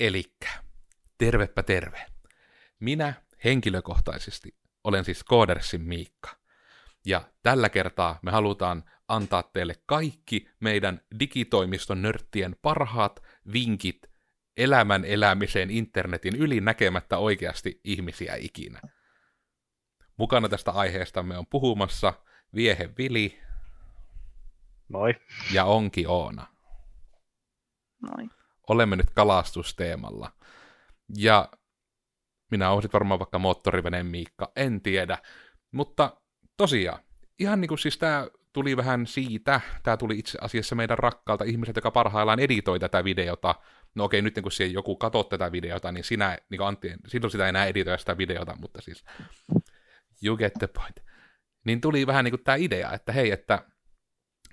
Elikkä, tervepä terve. Minä henkilökohtaisesti olen siis Kodersin Miikka. Ja tällä kertaa me halutaan antaa teille kaikki meidän digitoimiston nörttien parhaat vinkit elämän elämiseen internetin yli näkemättä oikeasti ihmisiä ikinä. Mukana tästä aiheestamme on puhumassa Viehe Vili. Moi. Ja Onki Oona. Moi. Olemme nyt kalastusteemalla. Ja minä olisin varmaan vaikka moottoriveneen Miikka, en tiedä. Mutta tosiaan, ihan niin kuin siis tämä tuli vähän siitä, tämä tuli itse asiassa meidän rakkaalta ihmiseltä, joka parhaillaan editoi tätä videota. No okei, nyt kun siellä joku katsoo tätä videota, niin sinä, niin kuin Antti, silloin sitä ei enää editoida sitä videota, mutta siis you get the point. Niin tuli vähän niin kuin tämä idea, että hei, että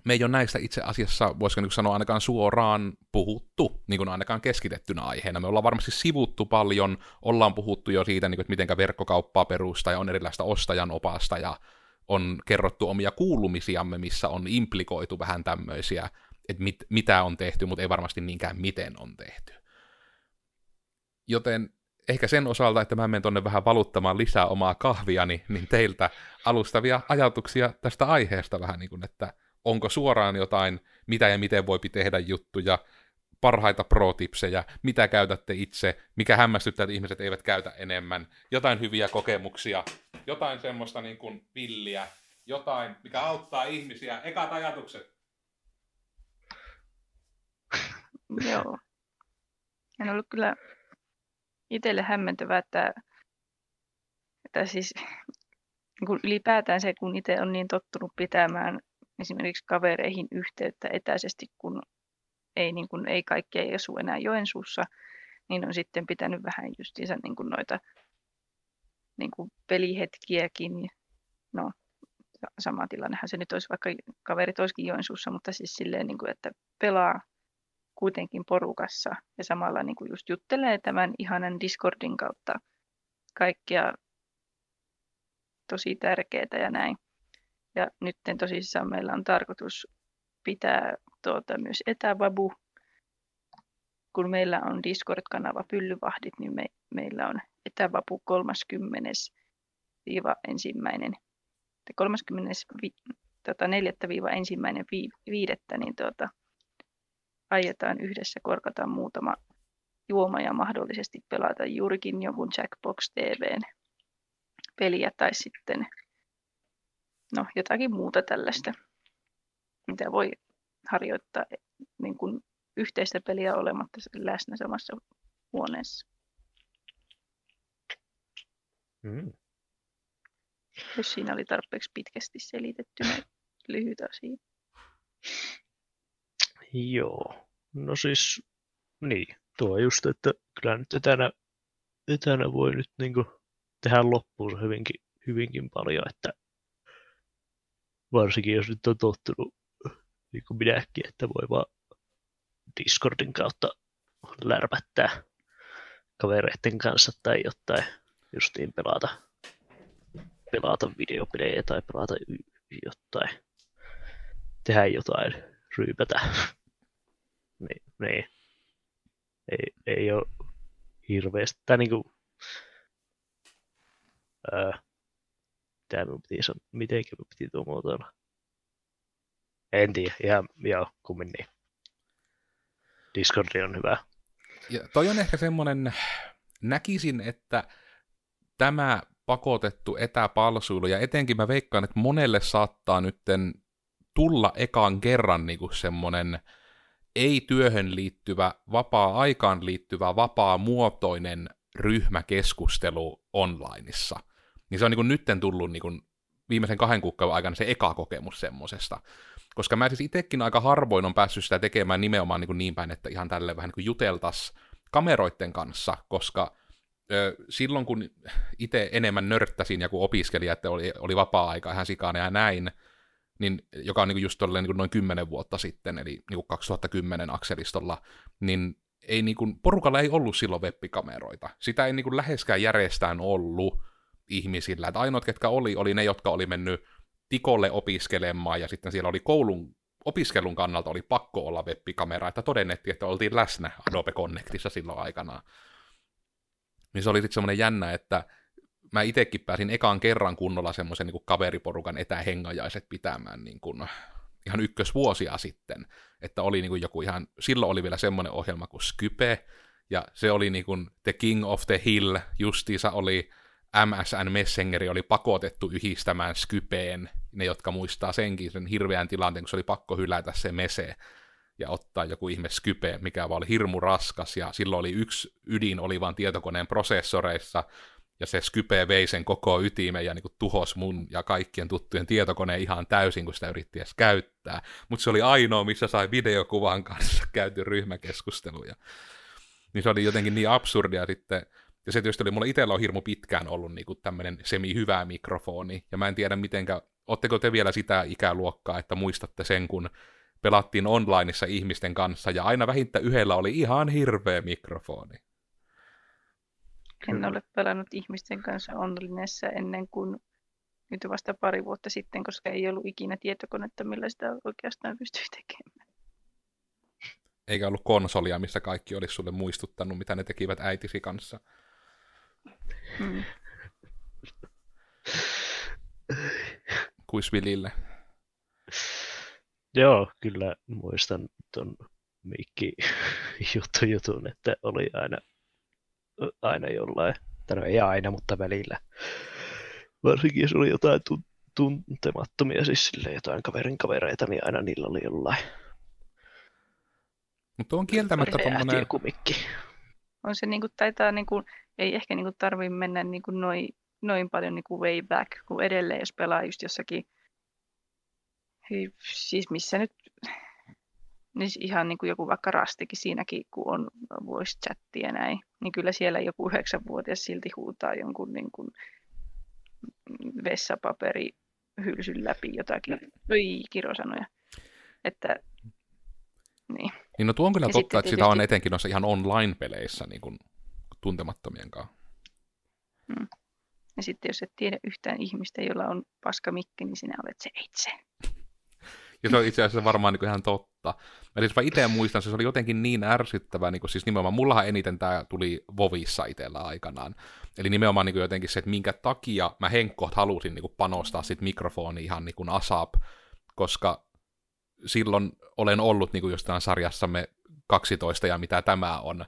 me ei ole näistä itse asiassa, voisiko niin sanoa, ainakaan suoraan puhuttu, niin kuin ainakaan keskitettynä aiheena. Me ollaan varmasti sivuttu paljon, ollaan puhuttu jo siitä, niin kuin, että mitenkä verkkokauppaa perustaa ja on erilaista ostajan opasta ja on kerrottu omia kuulumisiamme, missä on implikoitu vähän tämmöisiä, että mitä on tehty, mutta ei varmasti niinkään miten on tehty. Joten ehkä sen osalta, että mä menen tuonne vähän valuttamaan lisää omaa kahviani, niin teiltä alustavia ajatuksia tästä aiheesta vähän niin kuin, että onko suoraan jotain, mitä ja miten voi tehdä juttuja, parhaita pro-tipsejä, mitä käytätte itse, mikä hämmästyttää, että ihmiset eivät käytä enemmän, jotain hyviä kokemuksia, jotain semmoista niin kuin villiä, jotain, mikä auttaa ihmisiä. Ekat ajatukset. Joo. En ollut kyllä itselle hämmentävää, että siis kun ylipäätään se, kun itse on niin tottunut pitämään esimerkiksi kavereihin yhteyttä etäisesti, kun ei, niin kun ei kaikki ei asu enää Joensuussa, niin on sitten pitänyt vähän justiinsa niin kun noita niin kun pelihetkiäkin. No, sama tilannehan se nyt olisi, vaikka kaverit olisikin Joensuussa, mutta siis silleen, niin kun, että pelaa kuitenkin porukassa ja samalla niin kun just juttelee tämän ihanan Discordin kautta kaikkia tosi tärkeää ja näin. Ja nyt tosissaan meillä on tarkoitus pitää myös etävabu. Kun meillä on Discord-kanava Pyllyvahdit, niin meillä on etävabu 30.4.–1.5. Niin aiotaan yhdessä korkata muutama juoma ja mahdollisesti pelata juurikin jonkun Jackbox TV:n peliä tai sitten no, jotakin muuta tällaista, mitä voi harjoittaa niin kuin yhteistä peliä olematta läsnä samassa huoneessa. Jos siinä oli tarpeeksi pitkästi selitetty lyhyt asia. Joo, no siis niin, tuo just, että kyllä nyt etänä voi nyt niin kuin tehdä loppuun hyvinkin paljon, että varsinkin jos nyt on tottunut, niin kuin minäkin, että voi vaan Discordin kautta lärpättää kavereiden kanssa tai jotain, justiin pelata videopelejä tai pelata jotain, tehdä jotain, ryypätä. Niin. Ei ole hirveästi, tai niinku mitenkä me piti tuo muotoilla? En tiedä, ihan joo, kummin niin. Discordi on hyvä. Ja toi on ehkä semmoinen, näkisin, että tämä pakotettu etäpalsuilu, ja etenkin mä veikkaan, että monelle saattaa nytten tulla ekaan kerran niin kuin semmoinen ei työhön liittyvä, vapaa-aikaan liittyvä, vapaa-muotoinen ryhmäkeskustelu onlineissa. Niin se on niin nytten tullut niin viimeisen 2 kuukauden aikana se eka kokemus semmosesta. Koska mä siis itsekin aika harvoin on päässyt sitä tekemään nimenomaan niin päin, että ihan tälleen vähän niin juteltas kameroiden kanssa, koska silloin kun itse enemmän nörttäsin ja kun opiskelija, että oli vapaa-aika ihan sikana ja näin, niin, joka on niin just tolleen niin noin 10 vuotta sitten, eli niin 2010 akselistolla, niin ei niin porukalla ei ollut silloin webbikameroita. Sitä ei niin läheskään järjestään ollut ihmisillä. Että ainoat, ketkä oli ne, jotka oli mennyt Tikolle opiskelemaan, ja sitten siellä oli koulun opiskelun kannalta oli pakko olla webbikamera, että todennettiin, että oltiin läsnä Adobe Connectissa silloin aikanaan. Niin se oli sitten semmoinen jännä, että mä itsekin pääsin ekaan kerran kunnolla semmoisen niin kuin kaveriporukan etähengajaiset pitämään niin kuin ihan ykkösvuosia sitten, että oli niin kuin joku ihan, silloin oli vielä semmoinen ohjelma kuin Skype, ja se oli niin kuin The King of the Hill, justiinsa oli MSN Messengeri oli pakotettu yhdistämään Skypeen, ne jotka muistaa senkin, sen hirveän tilanteen, kun se oli pakko hylätä se mese ja ottaa joku ihme Skype, mikä vaan oli hirmu raskas, ja silloin oli yksi ydin oli vaan tietokoneen prosessoreissa, ja se Skype vei sen koko ytimen ja niin kuin tuhos mun ja kaikkien tuttujen tietokoneen ihan täysin, kun sitä yritti edes käyttää. Mutta se oli ainoa, missä sai videokuvan kanssa käyty ryhmäkeskusteluja. Niin se oli jotenkin niin absurdia sitten. Ja se tietysti oli, mulla itsellä on hirmu pitkään ollut niin kuin tämmöinen semi-hyvä mikrofoni. Ja mä en tiedä mitenkä, ootteko te vielä sitä ikäluokkaa, että muistatte sen, kun pelattiin onlineissa ihmisten kanssa, ja aina vähintään yhdellä oli ihan hirveä mikrofoni. En ole pelannut ihmisten kanssa onlineissa ennen kuin nyt vasta pari vuotta sitten, koska ei ollut ikinä tietokonetta, millä sitä oikeastaan pystyi tekemään. Eikä ollut konsolia, missä kaikki olisi sulle muistuttanut, mitä ne tekivät äitisi kanssa. Mm. Kuis Vilille? Joo, kyllä muistan ton Mikki-jutun, että oli aina jollain, tai no ei aina, mutta välillä. Varsinkin jos oli jotain tuntemattomia, siis silleen jotain kaverin kavereita, niin aina niillä oli jollain. Mutta on kieltämättä tommonen... On se niinku, taitaa niinku, ei ehkä niinku tarvii mennä niinku noin paljon niinku way back, kun edelleen jos pelaa just jossakin, siis missä nyt, niin ihan niinku joku vaikka rastikin siinäkin, kun on voice chattia näin, niin kyllä siellä joku 9-vuotias silti huutaa jonkun niinku vessapaperihylsyn läpi jotakin, kirosanoja, että... Niin. Niin no tuo on kyllä ja totta, että sitä on etenkin noissa ihan online-peleissä niin kuin tuntemattomien kanssa. Mm. Ja sitten jos et tiedä yhtään ihmistä, jolla on paska mikki, niin sinä olet se itse. Ja se on itse asiassa varmaan niin kuin ihan totta. Eli siis mä itse muistan, se oli jotenkin niin ärsyttävää, niin kuin siis nimenomaan, mullahan eniten tämä tuli Vovissa itsellä aikanaan. Eli nimenomaan niin kuin jotenkin se, että minkä takia mä henkkoht halusin niin kuin panostaa sit mikrofoniin ihan niin kuin ASAP, koska silloin olen ollut niin kuin jostain sarjassamme 12 ja mitä tämä on,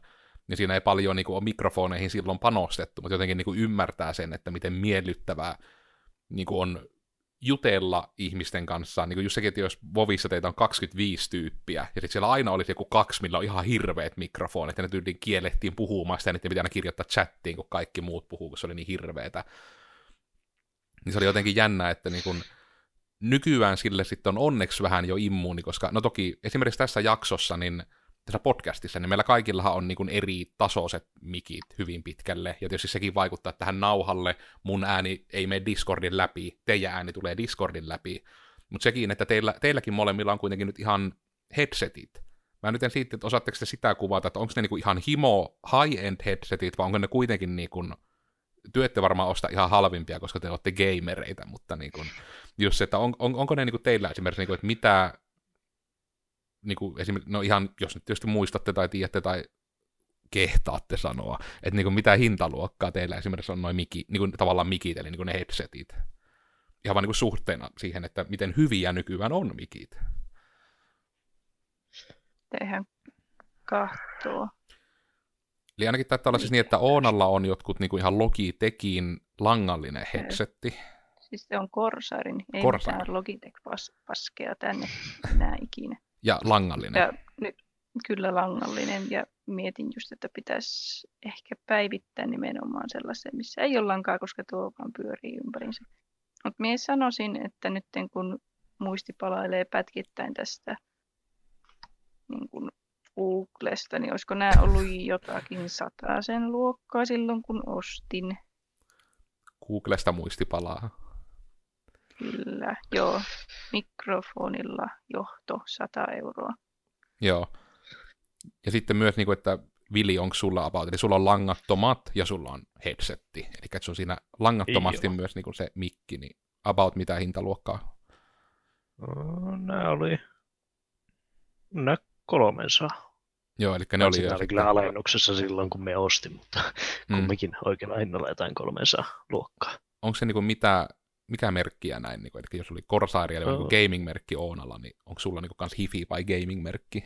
niin siinä ei paljon niin kuin ole mikrofoneihin silloin panostettu, mutta jotenkin niin kuin ymmärtää sen, että miten miellyttävää niin kuin on jutella ihmisten kanssa. Niin kuin just sekin, että jos Vovissa teitä on 25 tyyppiä, ja sitten siellä aina olisi joku 2, millä on ihan hirveät mikrofonit, ja ne tyyliin kiellettiin puhumaan sitä, ja niitä pitää aina kirjoittaa chattiin, kun kaikki muut puhuu, kun se oli niin hirveetä. Niin se oli jotenkin jännä, että niin kuin nykyään sille sitten on onneksi vähän jo immuuni, koska no toki esimerkiksi tässä jaksossa, niin tässä podcastissa, niin meillä kaikillahan on niin kuin eri tasoiset mikit hyvin pitkälle, ja tietysti sekin vaikuttaa tähän nauhalle, mun ääni ei mene Discordin läpi, teidän ääni tulee Discordin läpi, mutta sekin, että teilläkin molemmilla on kuitenkin nyt ihan headsetit. Mä nyt en siitä, että osaatteko te sitä kuvata, että onko ne niin kuin ihan himo high-end headsetit, vai onko ne kuitenkin niin kuin te ette varmaan osta ihan halvimpia, koska te olette gamereita, mutta niin kun, just se, että onko ne niin kun teillä esimerkiksi, niin kun, että mitä, niin kun, no ihan, jos nyt tietysti muistatte tai tiedätte tai kehtaatte sanoa, että niin kun, mitä hintaluokkaa teillä esimerkiksi on noin niin kun, tavallaan mikit, eli niin kun ne headsetit, ihan vaan niin kun suhteena siihen, että miten hyviä nykyään on mikit. Tehän kahtoo. Eli ainakin taitaa olla siis niin, että Oonalla on jotkut niin kuin ihan Logitechin langallinen headsetti. Siis se on Corsairin, ei mitään Logitech-paskea tänne enää ikinä. Ja langallinen. Ja, kyllä langallinen, ja mietin just, että pitäisi ehkä päivittää nimenomaan sellaiseen, missä ei ole lankaa, koska tuo vaan pyörii ympäriinsä. Mutta minä sanoisin, että nyt kun muisti palailee pätkittäin tästä niin kuin Googlesta, niin olisiko nämä ollut jotakin 100 luokkaa silloin, kun ostin? Googlesta muisti palaa. Kyllä, joo. Mikrofonilla johto 100 €. Joo. Ja sitten myös, että Vili, onko sulla about? Eli sulla on langattomat ja sulla on headsetti. Eli että se on siinä langattomasti myös se mikki, niin about mitä hintaluokkaa? Nämä oli Nä 300. Joo, eli ne oli kyllä alennuksessa silloin, kun me ostin, mutta kumminkin oikein hinnoilla jotain 300 luokkaa. Onko se niinku mikä merkkiä näin? Niinku, eli jos oli Corsair eli gaming-merkki Oonalla, niin onko sulla niinku kans hifi vai gaming-merkki?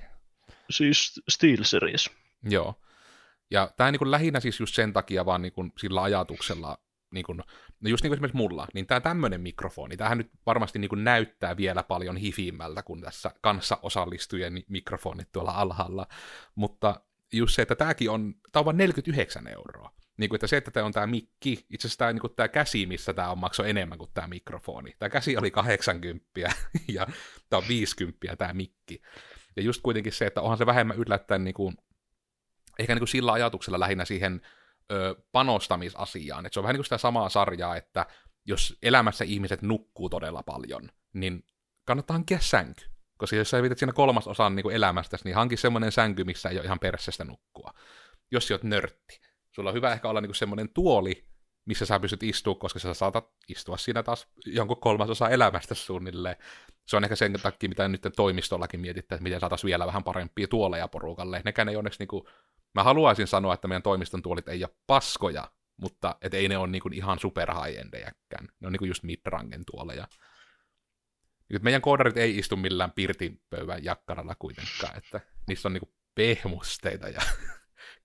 Siis SteelSeries. Joo. Ja tämä niinku lähinnä siis just sen takia vaan niinku sillä ajatuksella, niinku, no just niinku esimerkiksi mulla, niin tämä tämmöinen mikrofoni, tämähän nyt varmasti niinku näyttää vielä paljon hifiimmältä kuin tässä kanssaosallistujien mikrofonit tuolla alhaalla, mutta just se, että tämäkin on, tämä on vain 49 €. Niin kuin, että se, että tämä on tämä mikki, itse asiassa tämä, niin kuin, tämä käsi, missä tämä on, maksoi enemmän kuin tämä mikrofoni. Tämä käsi oli 80 € ja tämä on 50 € tämä mikki. Ja just kuitenkin se, että onhan se vähemmän yllättäen niin kuin, ehkä niin kuin sillä ajatuksella lähinnä siihen panostamisasiaan. Että se on vähän niin kuin sitä samaa sarjaa, että jos elämässä ihmiset nukkuu todella paljon, niin kannattaa hankkia sänky. Koska jos sä viität siinä 3/3 niin kuin elämästäsi, niin hanki semmoinen sänky, missä ei ole ihan persestä nukkua. Jos sä oot nörtti. Sulla on hyvä ehkä olla niinku semmoinen tuoli, missä sä pystyt istua, koska sä saatat istua siinä taas jonkun 3/3 elämästä suunnilleen. Se on ehkä sen takia, mitä nyt toimistollakin mietittää, että miten saataisiin vielä vähän parempia tuoleja porukalle. Nekään ei onneksi, niinku, mä haluaisin sanoa, että meidän toimiston tuolit ei ole paskoja, mutta et ei ne ole niinku ihan super high-endejäkään. Ne on niinku just midrangen tuoleja. Meidän koodarit ei istu millään pirtinpöydän jakkaralla kuitenkaan, että niissä on niinku pehmusteita ja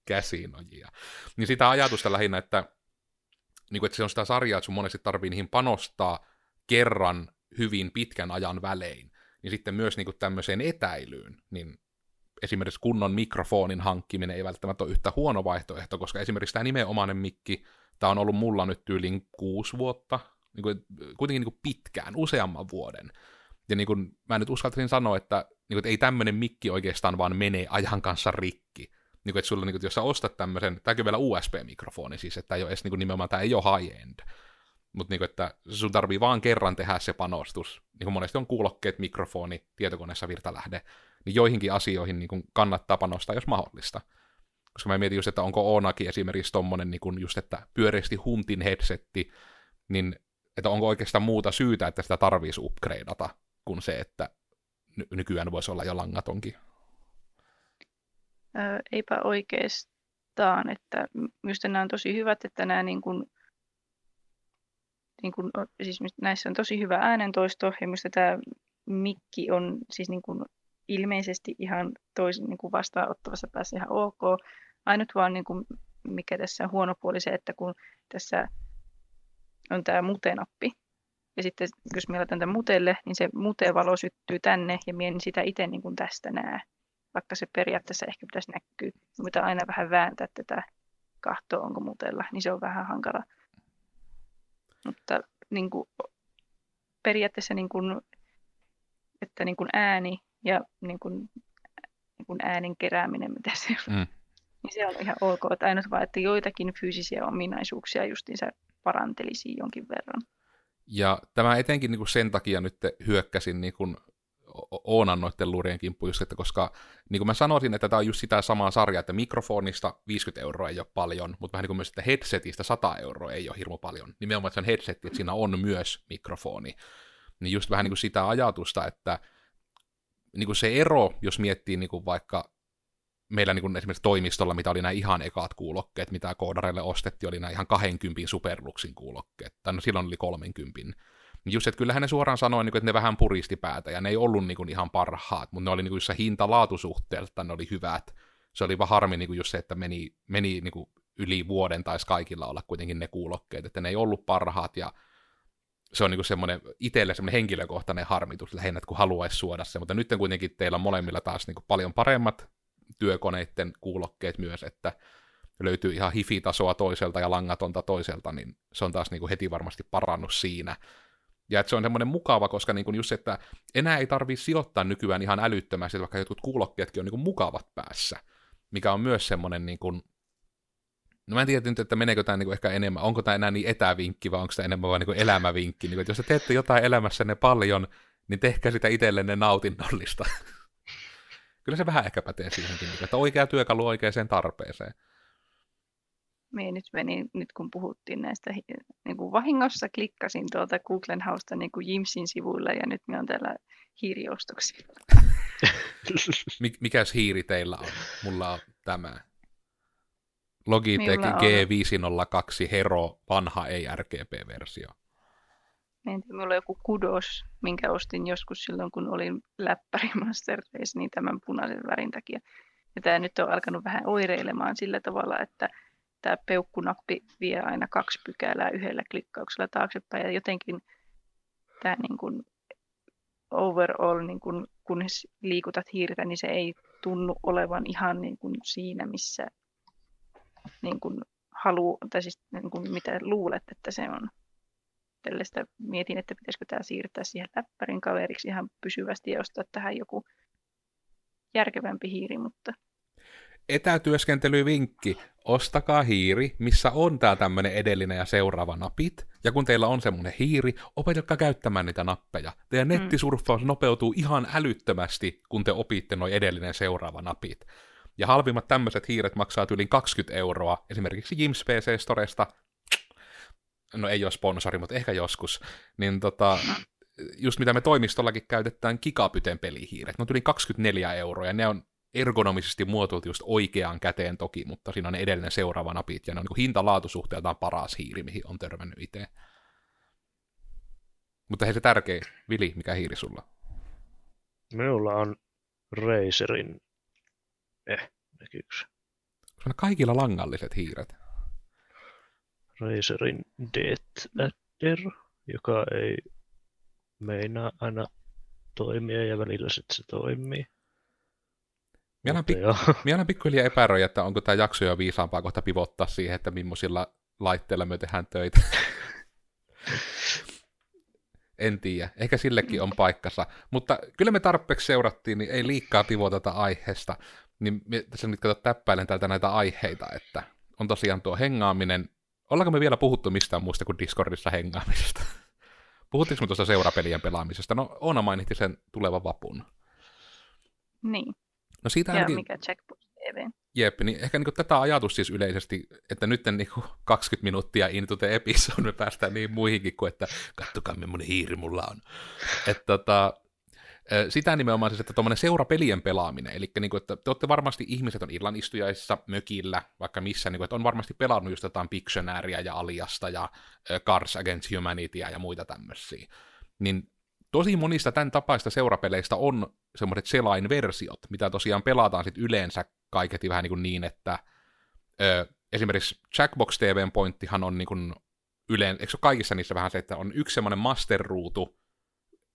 käsinojia. Niin sitä ajatusta lähinnä, että se on sitä sarjaa, että sun monesti tarvii niihin panostaa kerran hyvin pitkän ajan välein. Niin sitten myös niin kuin tämmöiseen etäilyyn, niin esimerkiksi kunnon mikrofonin hankkiminen ei välttämättä ole yhtä huono vaihtoehto, koska esimerkiksi tämä nimenomainen mikki, tämä on ollut mulla nyt tyyliin 6 vuotta, niin kuin, kuitenkin niin kuin pitkään, useamman vuoden. Ja niin kuin mä nyt uskaltaisin sanoa, että ei tämmöinen mikki oikeastaan vaan menee ajan kanssa rikki. Niin kuin, että sulla, niin kuin, jos sä ostat tämmöisen, tämäkin on vielä USB-mikrofoni siis, että ei ole edes, niin kuin, nimenomaan tämä ei ole high-end, mutta niin että sun tarvii vaan kerran tehdä se panostus. Niin kuin monesti on kuulokkeet, mikrofoni, tietokoneessa virtalähde, niin joihinkin asioihin niin kuin kannattaa panostaa, jos mahdollista. Koska mä mietin just, että onko Oonakin esimerkiksi tommonen niin kuin just, että pyöreästi huntin headsetti, niin että onko oikeastaan muuta syytä, että sitä tarvitsisi upgradeata, kuin se, että nykyään voisi olla jo langatonkin. Eipä oikeastaan, että minusta nämä on tosi hyvät, että nämä niin kuin, siis näissä on tosi hyvä äänentoisto ja minusta tämä mikki on siis niin kuin ilmeisesti ihan toisen niin kuin vastaanottavassa päässä ihan ok. Ainut vaan niin kuin, mikä tässä on huono puoli se, että kun tässä on tämä mutenappi ja sitten jos minä laitan tämän mutelle, niin se mutevalo syttyy tänne ja minä en sitä itse niin kuin tästä näe. Vaikka se periaatteessa ehkä pitäisi näkyä, mutta aina vähän vääntää tätä kahtoa, onko mutella, niin se on vähän hankala. Mutta niin kuin, periaatteessa niin kuin, että niin kuin ääni ja niin kuin äänen kerääminen, mitä se on, niin se on ihan ok. Että ainoa vaan, että joitakin fyysisiä ominaisuuksia justiinsa parantelisi jonkin verran. Ja tämä etenkin niin kuin sen takia nyt hyökkäsin niin kuin Oonan noiden luurien kimppu just, että koska niin kuin mä sanoisin, että tämä on just sitä samaa sarjaa, että mikrofonista 50 € ei ole paljon, mutta vähän niin kuin myös, että headsetistä 100 € ei ole hirmu paljon. Nimenomaan, että se on headset, että siinä on myös mikrofoni. Niin just vähän niin kuin sitä ajatusta, että niin kuin se ero, jos miettii niin kuin vaikka meillä niin kuin esimerkiksi toimistolla, mitä oli nämä ihan ekaat kuulokkeet, mitä koodareille ostettiin, oli nämä ihan 20 Superluxin kuulokkeet, tai no silloin oli 30. Just, että kyllähän ne suoraan sanoi, että ne vähän puristi päätä, ja ne ei ollut ihan parhaat, mutta ne oli just se hinta-laatusuhteelta, ne oli hyvät. Se oli vaan harmi just se, että meni yli vuoden, taisi kaikilla olla kuitenkin ne kuulokkeet, että ne ei ollut parhaat, ja se on semmoinen itselle semmoinen henkilökohtainen harmitus lähinnä, kun haluaisi suoda se, mutta nyt kuitenkin teillä on molemmilla taas paljon paremmat työkoneiden kuulokkeet myös, että löytyy ihan hifi-tasoa toiselta ja langatonta toiselta, niin se on taas heti varmasti parannus siinä. Ja että se on semmoinen mukava, koska niin kuin just se, että enää ei tarvitse sijoittaa nykyään ihan älyttömästi, vaikka jotkut kuulokkeetkin on niin kuin mukavat päässä, mikä on myös semmoinen, niin kuin, no mä en tiedä nyt, että meneekö tämä niin kuin ehkä enemmän, onko tämä enää niin etävinkki vai onko tämä enemmän vaan niin kuin elämävinkki, niin kuin, että jos te teette jotain elämässänne paljon, niin tehkää sitä itsellenne nautinnollista. Kyllä se vähän ehkä pätee siihenkin, että oikea työkalu oikeaan tarpeeseen. Mie nyt meni, nyt kun puhuttiin näistä, niin kuin vahingossa klikkasin tuolta Googlen hausta niin kuin Jimsin sivuilla ja nyt me on täällä hiiriostoksilla. Mikäs hiiri teillä on? Mulla on tämä. Logitech G502 Hero, vanha ei RGB-versio. Minulla on joku kudos, minkä ostin joskus silloin, kun olin läppäri Master Race, niin tämän punaisen värin takia. Ja tämä nyt on alkanut vähän oireilemaan sillä tavalla, että tämä peukkunappi vie aina 2 pykälää yhdellä klikkauksella taaksepäin. Ja jotenkin tämä niin kuin overall, niin kuin, kunnes liikutat hiirtä, niin se ei tunnu olevan ihan niin kuin siinä, missä niin kuin haluaa, tai siis niin kuin mitä luulet, että se on. Tällaista mietin, että pitäisikö tämä siirtää siihen läppärin kaveriksi ihan pysyvästi ja ostaa tähän joku järkevämpi hiiri, mutta... Etätyöskentelyvinkki. Ostakaa hiiri, missä on tämä tämmöinen edellinen ja seuraava napit. Ja kun teillä on semmoinen hiiri, opetelkaa käyttämään niitä nappeja. Teidän nettisurffaus nopeutuu ihan älyttömästi, kun te opitte noi edellinen ja seuraava napit. Ja halvimmat tämmöiset hiiret maksaa yli 20 €, esimerkiksi Jim's PC Storesta. No ei ole sponsori, mutta ehkä joskus, niin just mitä me toimistollakin käytetään Gigapyten pelihiiret, ne on yli 24 €, ja ne on ergonomisesti muotoiltu just oikeaan käteen toki, mutta siinä on edellinen seuraava napit, ja ne on niin hinta-laatusuhteeltaan paras hiiri, mihin on törmännyt itse. Mutta hei se tärkein, Vili, mikä hiiri sulla? Minulla on Razerin näkyykö? On kaikilla langalliset hiiret. Razerin DeathAdder, joka ei meinaa aina toimia ja välillä sitten se toimii. Minä pikkuhiljaa epäröin, että onko tämä jakso jo viisaampaa kohta pivottaa siihen, että millaisilla laitteilla me tehdään töitä. En tiedä, ehkä sillekin on paikkansa. Mutta kyllä me tarpeeksi seurattiin, niin ei liikaa pivotata aiheesta. Niin tässä nyt kato täppäilen täältä näitä aiheita, että on tosiaan tuo hengaaminen. Ollaanko me vielä puhuttu mistään muusta kuin Discordissa hengaamisesta? Puhuttiinko me tuosta seurapelien pelaamisesta? No, Oona mainitti sen tulevan vapun. Niin. No siitä ainakin... mikä Jackbox TV. Jep, niin ehkä niin tätä ajatus siis yleisesti, että nyt niin 20 minuuttia into the episode me päästään niin muihinkin kuin, että kattokaa millainen hiiri mulla on. Että sitä nimenomaan siis, että tuommoinen seurapelien pelaaminen, eli niin kuin, että te olette varmasti, ihmiset on illanistujaisissa mökillä, vaikka missä, niin kuin, että on varmasti pelannut just jotain Pictionaryä ja Aliasta ja Cards Against Humanityä ja muita tämmöisiä. Niin tosi monista tämän tapaista seurapeleistä on semmoiset selainversiot, mitä tosiaan pelataan sitten yleensä kaiketi vähän niin että esimerkiksi Jackbox TVn pointtihan on niin kuin yleensä, eikö kaikissa niissä vähän se, että on yksi semmoinen masterruutu,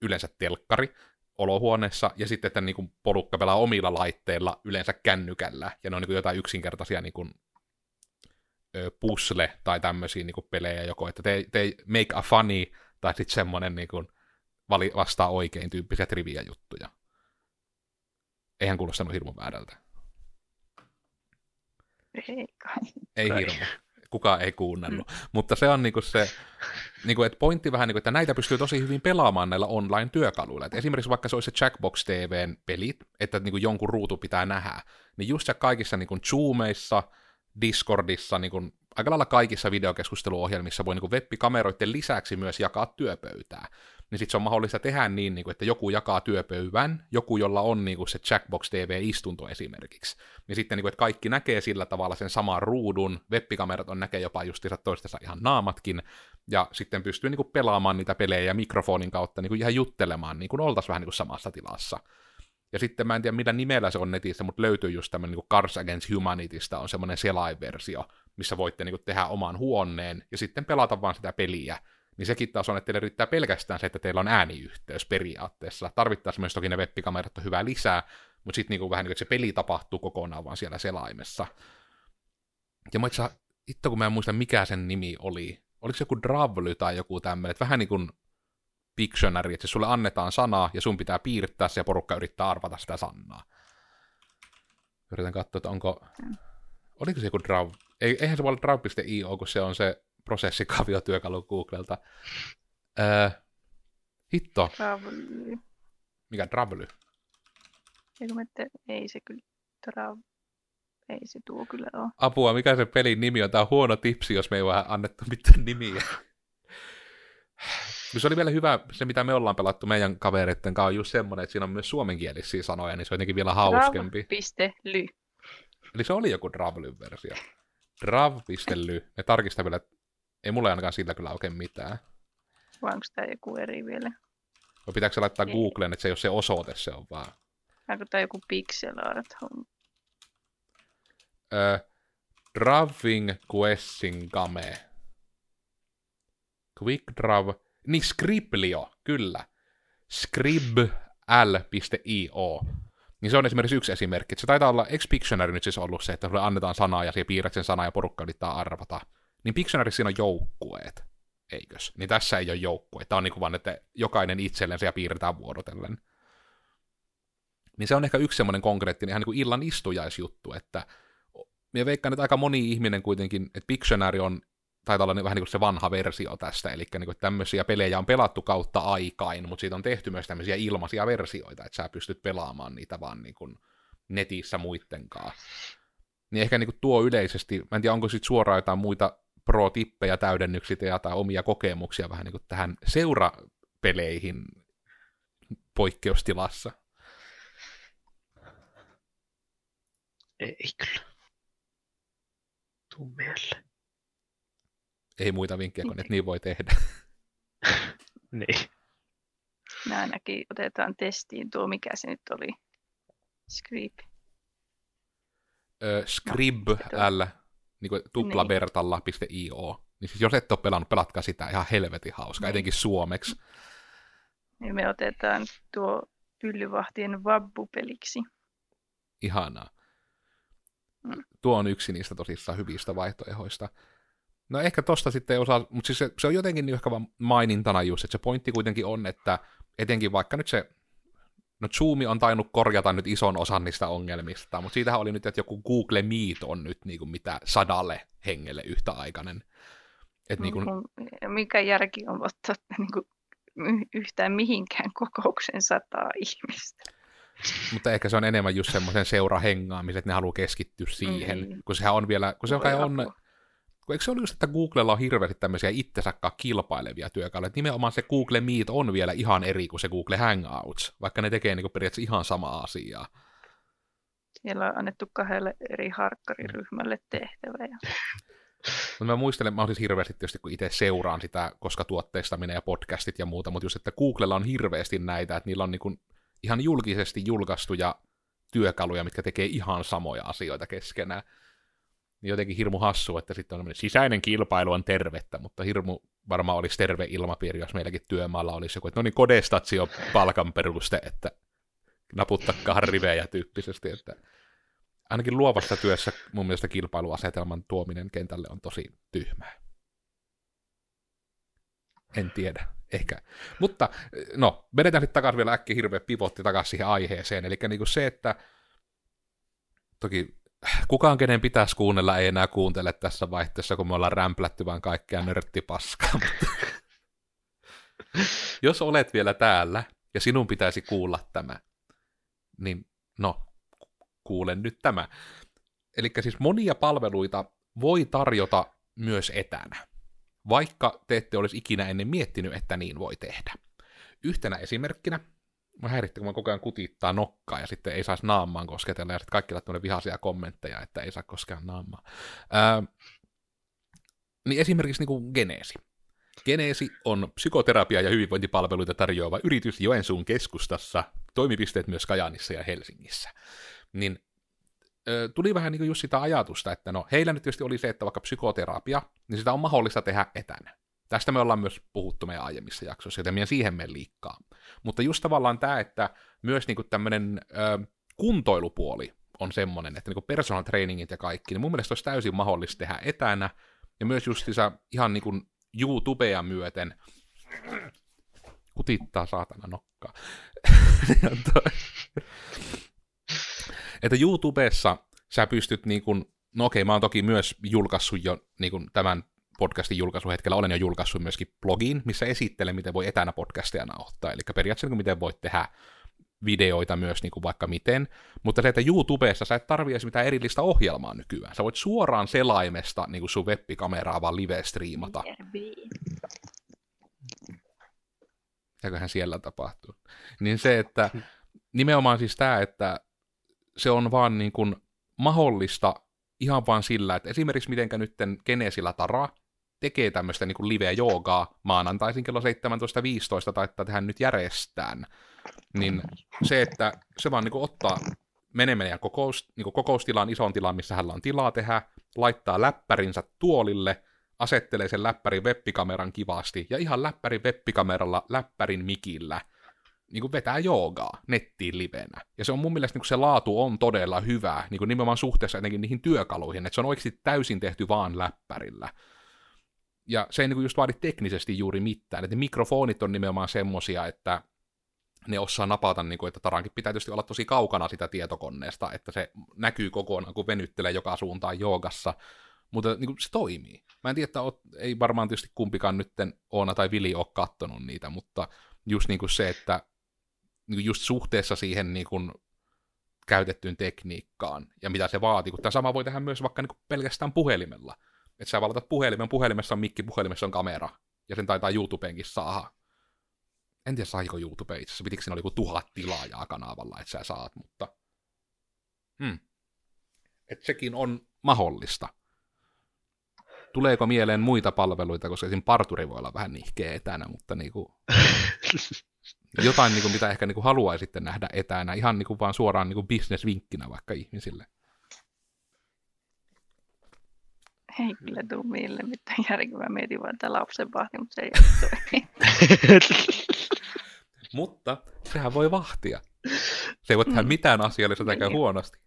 yleensä telkkari, olohuoneessa, ja sitten että niin porukka pelaa omilla laitteilla, yleensä kännykällä, ja ne on niin jotain yksinkertaisia niin puzzle tai tämmöisiä niin pelejä joko, että te make a funny, tai sitten semmoinen niin vastaa oikein tyyppisiä triviä juttuja. Eihän kuulosta semmoinen hirmun väärältä. Ei hirmu. Kukaan ei kuunnellut, mutta se on niinku se, niinku, että pointti vähän, niinku, että näitä pystyy tosi hyvin pelaamaan näillä online-työkaluilla. Et esimerkiksi vaikka se olisi se Jackbox TVn pelit, että niinku, jonkun ruutu pitää nähdä, niin just kaikissa niinku, Zoomeissa, Discordissa, niinku, aika lailla kaikissa videokeskusteluohjelmissa voi niinku, web-kameroiden lisäksi myös jakaa työpöytää. Niin sitten se on mahdollista tehdä niin, niinku, että joku jakaa työpöydän, joku, jolla on niinku, se Jackbox TV-istunto esimerkiksi. Niin sitten, niinku, että kaikki näkee sillä tavalla sen saman ruudun, webbikamerat on näkee jopa justiinsa toistensa ihan naamatkin, ja sitten pystyy niinku, pelaamaan niitä pelejä mikrofonin kautta niinku, ihan juttelemaan, niin kuin oltaisiin vähän niinku, samassa tilassa. Ja sitten mä en tiedä, millä nimellä se on netissä, mutta löytyy just tämmöinen niinku, Cards Against Humanitysta on semmoinen selainversio, missä voitte niinku, tehdä oman huoneen ja sitten pelata vaan sitä peliä. Niin sekin taas on, että teille riittää pelkästään se, että teillä on ääniyhteys periaatteessa. Tarvittaisiin myös toki ne webbikamerat on hyvää lisää, mutta sitten niinku vähän niin kuin, että se peli tapahtuu kokonaan vaan siellä selaimessa. Ja mä itse kun mä en muista, mikä sen nimi oli. Oliko se joku Dravly tai joku tämmöinen, että vähän niin kuin Pictionary, että sulle annetaan sanaa ja sun pitää piirtää se ja porukka yrittää arvata sitä sanaa. Yritän katsoa, että oliko se joku Drav... Eihän se voi olla Drav.io, kun se on se prosessikaviotyökalu Googlelta. Hitto. Dravly. Mikä Dravly? Ei se kyllä Dravly. Ei se tuo kyllä ole. Apua, mikä se pelin nimi on? Tämä on huono tipsi, jos me ei ole annettu mitään nimiä. Se oli vielä hyvä, se mitä me ollaan pelattu meidän kavereiden kanssa on just semmoinen, että siinä on myös suomenkielisiä sanoja, niin se on jotenkin vielä hauskempi. Rav.ly. Eli se oli joku Ravly-versio. Rav.ly. Me tarkistaa vielä, että ei mulla ainakaan sillä kyllä oikein mitään. Vai onko tämä joku eri vielä? Vai pitääkö se laittaa Googleen, että se ei ole se osoite, se on vaan... Onko tämä joku pixel art homma? Drawing questing game. Quick draw. Niin, Scribblio, kyllä. Scribbl.io. Niin se on esimerkiksi yksi esimerkki. Se taitaa olla, eikö Pictionary nyt siis ollut se, että sulle annetaan sanaa ja siihen piirrät sen sanaa ja porukka yrittää arvata. Niin Pictionary siinä on joukkueet, eikös? Niin tässä ei ole joukkueet. Tämä on niin kuin vaan, että jokainen itsellensä ja piirretään vuorotellen. Niin se on ehkä yksi semmoinen konkreettinen ihan niin kuin illan istujaisjuttu, että minä veikkaan, että aika moni ihminen kuitenkin, että Pictionary on, taitaa olla vähän niin kuin se vanha versio tästä, eli niin kuin tämmöisiä pelejä on pelattu kautta aikain, mutta siitä on tehty myös tämmöisiä ilmaisia versioita, että sä pystyt pelaamaan niitä vaan niin kuin netissä muittenkaan. Niin ehkä niin kuin tuo yleisesti, mä en tiedä onko sitten suoraan jotain muita pro-tippejä, täydennyksiä tai omia kokemuksia vähän niin kuin tähän seurapeleihin poikkeustilassa. Ei kyllä. Tuu mieleen. Ei muita vinkkejä, kun niin voi tehdä. Niin. Nää ainakin otetaan testiin tuo, mikä se nyt oli. Scribbl, niin kuin tuplavertalla.io. Niin siis jos et ole pelannut, pelatkaa sitä. Ihan helvetin hauska, etenkin suomeksi. Niin me otetaan tuo pyllyvahtien vabbupeliksi. Ihanaa. Tuo on yksi niistä tosissaan hyvistä vaihtoehoista. No ehkä tosta sitten ei osaa, mutta siis se on jotenkin ehkä vaan mainintana just, että se pointti kuitenkin on, että etenkin vaikka nyt se, no Zoom on tainnut korjata nyt ison osan niistä ongelmista, mutta siitähän oli nyt, että joku Google Meet on nyt niin kuin mitä 100 hengelle yhtäaikainen. Niin kuin... Mikä järki on ottaa niin kuin yhtään mihinkään kokouksen 100 ihmistä? Mutta ehkä se on enemmän just semmoisen seurahengaamisen, että ne haluaa keskittyä siihen, kun sehän on vielä, kun se on kai on, kun eikö se ole just, että Googlella on hirveästi tämmöisiä itsensäkään kilpailevia työkaluja, että nimenomaan se Google Meet on vielä ihan eri kuin se Google Hangouts, vaikka ne tekee niin periaatteessa ihan samaa asiaa. Siellä on annettu kahdelle eri harkkariryhmälle tehtävää. Mutta mä muistelen, mä oon siis hirveästi tietysti, kun itse seuraan sitä, koska tuotteistaminen ja podcastit ja muuta, mutta just, että Googlella on hirveästi näitä, että niillä on niin kuin ihan julkisesti julkaistuja työkaluja, mitkä tekee ihan samoja asioita keskenään. Niin jotenkin hirmu hassua, että sitten on sisäinen kilpailu on tervettä, mutta hirmu varmaan olisi terve ilmapiiri, jos meilläkin työmaalla olisi joku, että no niin Kodestatio palkan peruste, että naputtakaa rivejä tyyppisesti. Että ainakin luovassa työssä mun mielestä kilpailuasetelman tuominen kentälle on tosi tyhmää. En tiedä. Ehkä. Mutta no, vedetään sitten takaisin vielä äkkiä hirveä pivotti takaisin siihen aiheeseen. Eli niinku se, että toki kukaan kenen pitäisi kuunnella ei enää kuuntele tässä vaihteessa, kun me ollaan rämplätty vaan kaikkea nörttipaskaa. Jos olet vielä täällä ja sinun pitäisi kuulla tämä, niin no, kuulen nyt tämä. Eli siis monia palveluita voi tarjota myös etänä, vaikka te ette olisi ikinä ennen miettinyt, että niin voi tehdä. Yhtenä esimerkkinä, mä häirittän, kun mä koko ajan kutittaa nokkaa, ja sitten ei saisi naamaan kosketella, ja sitten kaikki laittaa vihaisia kommentteja, että ei saa koskea naamaa. Niin esimerkiksi niin kuin Geneesi. Geneesi on psykoterapia- ja hyvinvointipalveluita tarjoava yritys Joensuun keskustassa, toimipisteet myös Kajaanissa ja Helsingissä. Niin tuli vähän niin kuin just sitä ajatusta, että no heillä nyt tietysti oli se, että vaikka psykoterapia, niin sitä on mahdollista tehdä etänä. Tästä me ollaan myös puhuttu meidän aiemmissa jaksoissa, joten minä siihen menen liikkaa. Mutta just tavallaan tämä, että myös niin kuin tämmöinen kuntoilupuoli on semmoinen, että niin kuin personal trainingit ja kaikki, niin mun mielestä olisi täysin mahdollista tehdä etänä, ja myös just sitä ihan niin kuin YouTubea myöten, kutittaa saatana nokkaa, että YouTubessa sä pystyt, niin kun, no okei, mä oon toki myös julkaissut jo niin kun tämän podcastin julkaisuhetkellä, olen jo julkaissut myöskin blogiin, missä esittelen, miten voi etänä podcasteja nauhoittaa, eli periaatteessa miten voit tehdä videoita myös niin kuin vaikka miten, mutta se, että YouTubessa sä et tarvitse mitään erillistä ohjelmaa nykyään. Sä voit suoraan selaimesta niin kuin sun web-kameraa vaan live-striimata. Mitäköhän siellä tapahtuu? Niin se, että nimenomaan siis tämä, että se on vaan niin kuin mahdollista ihan vaan sillä, että esimerkiksi mitenkä nytten Geneesillä Tara tekee tämmöistä niin kuin live-joogaa maanantaisin kello 17.15 tai että tehdään nyt järjestään, niin se, että se vaan niin kuin ottaa menemään niin kokoustilaan, ison tilaan, missä hänellä on tilaa tehdä, laittaa läppärinsä tuolille, asettelee sen läppärin webbikameran kivasti ja ihan läppärin webbikameralla, läppärin mikillä niin kuin vetää joogaa nettiin livenä. Ja se on mun mielestä niin kuin se laatu on todella hyvä, niin kuin nimenomaan suhteessa etenkin niihin työkaluihin, että se on oikeasti täysin tehty vaan läppärillä. Ja se ei niin kuin just vaadi teknisesti juuri mitään. Että mikrofonit on nimenomaan semmosia, että ne osaa napata, niin kuin, että Tarankin pitää tietysti olla tosi kaukana sitä tietokoneesta, että se näkyy kokonaan, kun venyttelee joka suuntaan joogassa. Mutta niin kuin, se toimii. Mä en tiedä, että ei varmaan tietysti kumpikaan nytten Oona tai Vili ole kattonut niitä, mutta just niin kuin se, että niin kuin just suhteessa siihen niin kuin käytettyyn tekniikkaan ja mitä se vaatii, kun tämä sama voi tehdä myös vaikka niin kuin pelkästään puhelimella. Että sä valitat puhelimen, puhelimessa on mikki, puhelimessa on kamera, ja sen taitaa YouTubeenkin saada. En tiedä, saiko YouTube itse asiassa, pitikö siinä oli joku 1000 tilaajaa kanavalla, että sä saat, mutta... Että sekin on mahdollista. Tuleeko mieleen muita palveluita, koska esim. Parturi voi olla vähän nihkeä etänä, mutta niinku... jotain, niinku, mitä ehkä niinku haluaisitte nähdä etänä, ihan niinku vaan suoraan niinku bisnesvinkkinä vaikka ihmisille. Ei kyllä tule meille mitään järkevää, mietin vaan tämä lapsen vahti, mutta se ei ole Mutta sehän voi vahtia. Se ei voi tehdä mitään asiallista tai käy huonosti,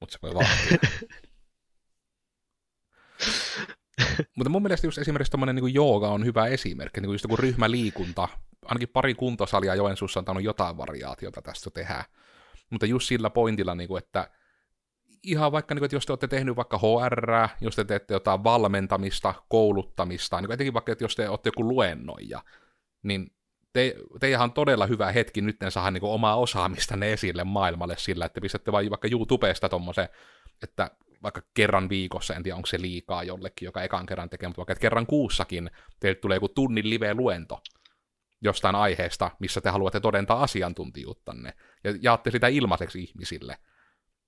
mutta se voi vahtia. Mutta mun mielestä just esimerkiksi tommoinen niin kuin jooga on hyvä esimerkki, niin kuin just joku ryhmäliikunta. Ainakin pari kuntosalia Joensuussa on tainnut jotain variaatiota tästä tehdä. Mutta just sillä pointilla, niin kuin, että ihan vaikka, että jos te olette tehnyt vaikka HR:ää, jos te teette jotain valmentamista, kouluttamista, niin etenkin vaikka, että jos te olette joku luennoija, niin teidän on todella hyvä hetki nyt saada niin omaa osaamistanne esille maailmalle sillä, että pistätte vaikka YouTubesta tommoisen, että vaikka kerran viikossa, en tiedä onko se liikaa jollekin, joka ekan kerran tekee, mutta vaikka kerran kuussakin teille tulee joku tunnin live-luento jostain aiheesta, missä te haluatte todentaa asiantuntijuuttanne, ja jaatte sitä ilmaiseksi ihmisille.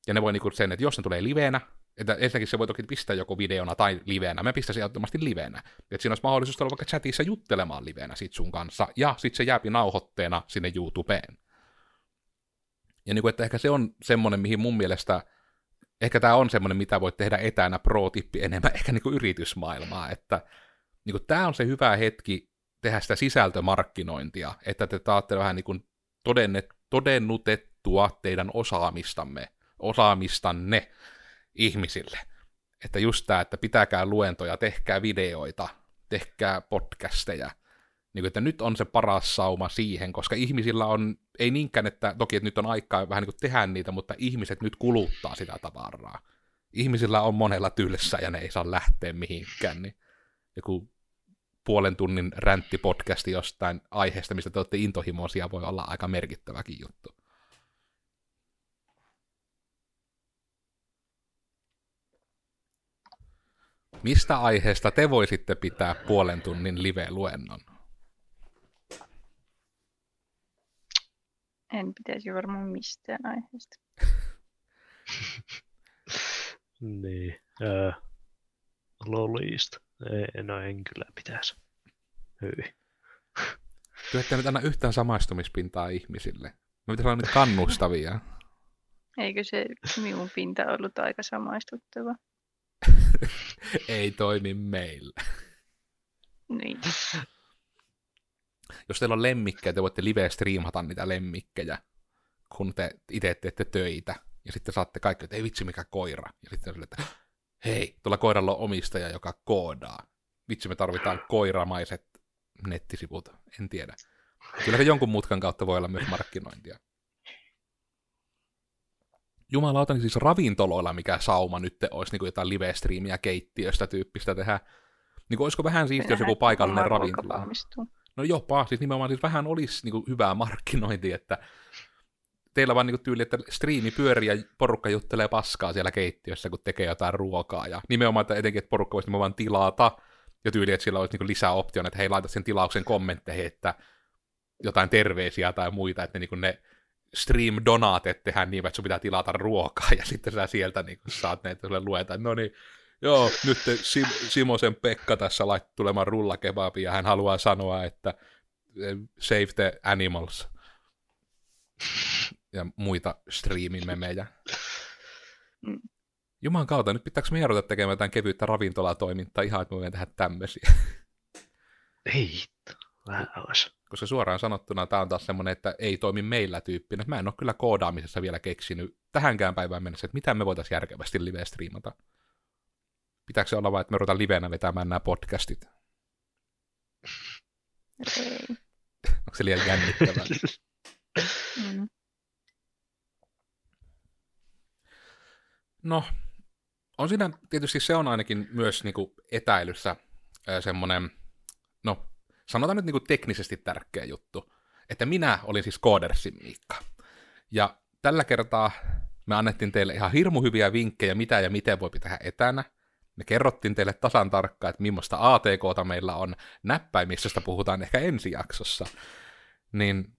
Ja ne voi niinku sen, että jos ne tulee liveenä, että ensinnäkin se voi toki pistää joko videona tai liveenä, mä pistäisin ehdottomasti liveenä. Että siinä olisi mahdollisuus tulla vaikka chatissa juttelemaan liveenä sit sun kanssa, ja sit se jääpi nauhoitteena sinne YouTubeen. Ja niinku, että ehkä se on semmonen, mihin mun mielestä, ehkä tää on semmonen, mitä voi tehdä etänä pro-tippi enemmän, ehkä niinku yritysmaailmaa, että niinku tää on se hyvä hetki tehdä sitä sisältömarkkinointia, että te taatte vähän niinku todennutettua teidän osaamistanne ihmisille. Että just tämä, että pitäkää luentoja, tehkää videoita, tehkää podcasteja. Niin, että nyt on se paras sauma siihen, koska ihmisillä on, ei niinkään, että toki että nyt on aikaa vähän niin kuin tehdä niitä, mutta ihmiset nyt kuluttaa sitä tavaraa. Ihmisillä on monella tylsä ja ne ei saa lähteä mihinkään. Niin joku puolen tunnin ränttipodcasti jostain aiheesta, mistä te olette intohimoisia, voi olla aika merkittäväkin juttu. Mistä aiheesta te voisitte pitää puolen tunnin live-luennon? En pitäisi varmaan mistään aiheesta. Niin. Lolista. No en kyllä pitäisi. Hyi. Te ette nyt anna yhtään samaistumispintaa ihmisille. Me pitäisi olla nyt kannustavia. Eikö se minun pinta ollut aika samaistuttava? Ei toimi meillä. Niin. Jos teillä on lemmikkejä, te voitte live-striimata niitä lemmikkejä, kun te itse teette töitä. Ja sitten saatte kaikki, että ei vitsi mikä koira. Ja sitten sille, että hei, tuolla koiralla on omistaja, joka koodaa. Vitsi, me tarvitaan koiramaiset nettisivut. En tiedä. Kyllä se jonkun mutkan kautta voi olla myös markkinointia. Jumalauta, niin siis ravintoloilla mikä sauma nyt olisi niin jotain live-striimiä keittiöstä tyyppistä tehdä. Niin olisiko vähän siistiä, jos joku paikallinen ravintola. No jopa, siis nimenomaan siis vähän olisi niin hyvää markkinointia, että teillä vaan niinku tyyli, että striimi pyörii ja porukka juttelee paskaa siellä keittiössä, kun tekee jotain ruokaa. Ja nimenomaan että etenkin, että porukka voisi vaan tilata ja tyyli, että sillä olisi niinku lisää optiona, että hei, laita sen tilauksen kommentteihin, että jotain terveisiä tai muita, että niinku ne stream-donaatet tehdään niin, että sun pitää tilata ruokaa ja sitten sä sieltä niinku saat ne, että sulle luetaan, no niin, joo, nyt Simosen Pekka tässä laittaa tulemaan rullakebabi ja hän haluaa sanoa, että save the animals. Ja muita striimimemejä. Juman kautta, nyt pitääkö me erota tekemään jotain kevyyttä ravintolatoimintaa ihan, että me voimme tehdä tämmöisiä. Ei, vähän alas. Koska suoraan sanottuna tämä on taas semmoinen, että ei toimi meillä tyyppinen. Mä en ole kyllä koodaamisessa vielä keksinyt tähänkään päivään mennessä, että mitä me voitaisiin järkevästi live-striimata. Pitääkö se olla vaan, että me ruvetaan livenä vetämään nämä podcastit? Okay. Onko se liian jännittävää? No, on siinä tietysti se on ainakin myös niinku etäilyssä semmoinen, no sanotaan nyt niinku teknisesti tärkeä juttu, että minä olin siis Kodersin Miikka. Ja tällä kertaa me annettiin teille ihan hirmu hyviä vinkkejä, mitä ja miten voi pitää etänä. Me kerrottiin teille tasan tarkkaan, että millaista ATK:ta meillä on, näppäimistöstä puhutaan ehkä ensi jaksossa. Niin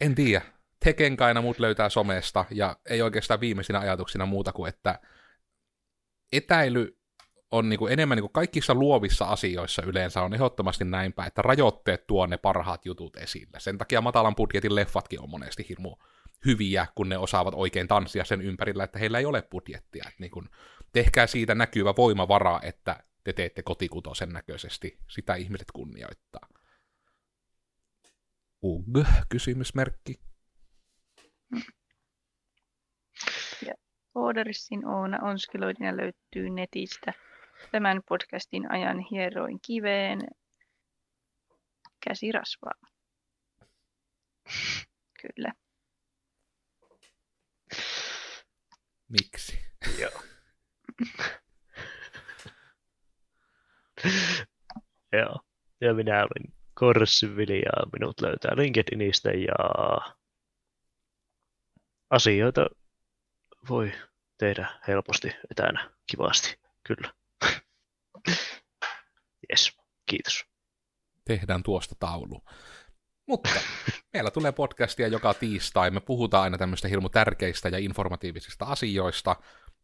en tiedä, tekenkaina mut löytää somesta ja ei oikeastaan viimeisinä ajatuksina muuta kuin, että etäily on niinku enemmän niinku kaikissa luovissa asioissa yleensä on ehdottomasti näinpä, että rajoitteet tuo ne parhaat jutut esille. Sen takia matalan budjetin leffatkin on monesti hirmu hyviä, kun ne osaavat oikein tanssia sen ympärillä, että heillä ei ole budjettia. Et niinku, tehkää siitä näkyvä voimavara, että te teette kotikutosen näköisesti. Sitä ihmiset kunnioittaa. Ugg, kysymysmerkki. Ja Kodersin Oona onskiloidina löytyy netistä tämän podcastin ajan hieroin kiveen käsirasvaa. Kyllä. Miksi? Joo. Joo. Ja minä olin Kodersin Vili ja minut löytää LinkedInistä ja asioita voi tehdä helposti etänä kivasti, kyllä. Jes, kiitos. Tehdään tuosta taulu. Mutta meillä tulee podcastia joka tiistai. Me puhutaan aina tämmöistä hirmu tärkeistä ja informatiivisista asioista.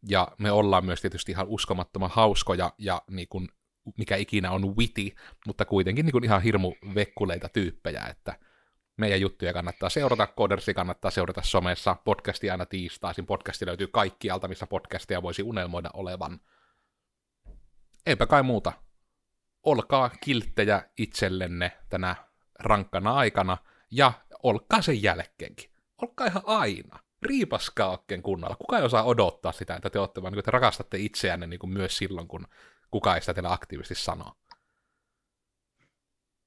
Ja me ollaan myös tietysti ihan uskomattoman hauskoja ja niin kuin mikä ikinä on witty, mutta kuitenkin niin kuin ihan hirmu vekkuleita tyyppejä, että meidän juttuja kannattaa seurata, Kodersi kannattaa seurata somessa, podcasti aina tiistaisin, podcasti löytyy kaikkialta, missä podcasteja voisi unelmoida olevan. Eipä kai muuta. Olkaa kilttejä itsellenne tänä rankkana aikana, ja olkaa sen jälkeenkin. Olkaa ihan aina. Riipaskaa oikein kunnolla. Kuka ei osaa odottaa sitä, että te ootte vaan, että rakastatte itseänne niin kuin myös silloin, kun kukaan ei sitä teille aktiivisesti sanoo.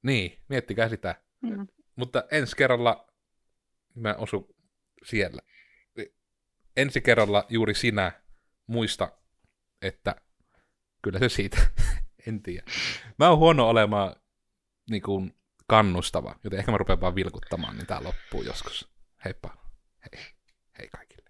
Niin, miettikää sitä. Mm. Mutta ensi kerralla, mä osun siellä, ensi kerralla juuri sinä muista, että kyllä se siitä, en tiedä. Mä oon huono olemaan niin kuin kannustava, joten ehkä mä rupean vaan vilkuttamaan, niin tää loppuu joskus. Heippa, hei kaikille.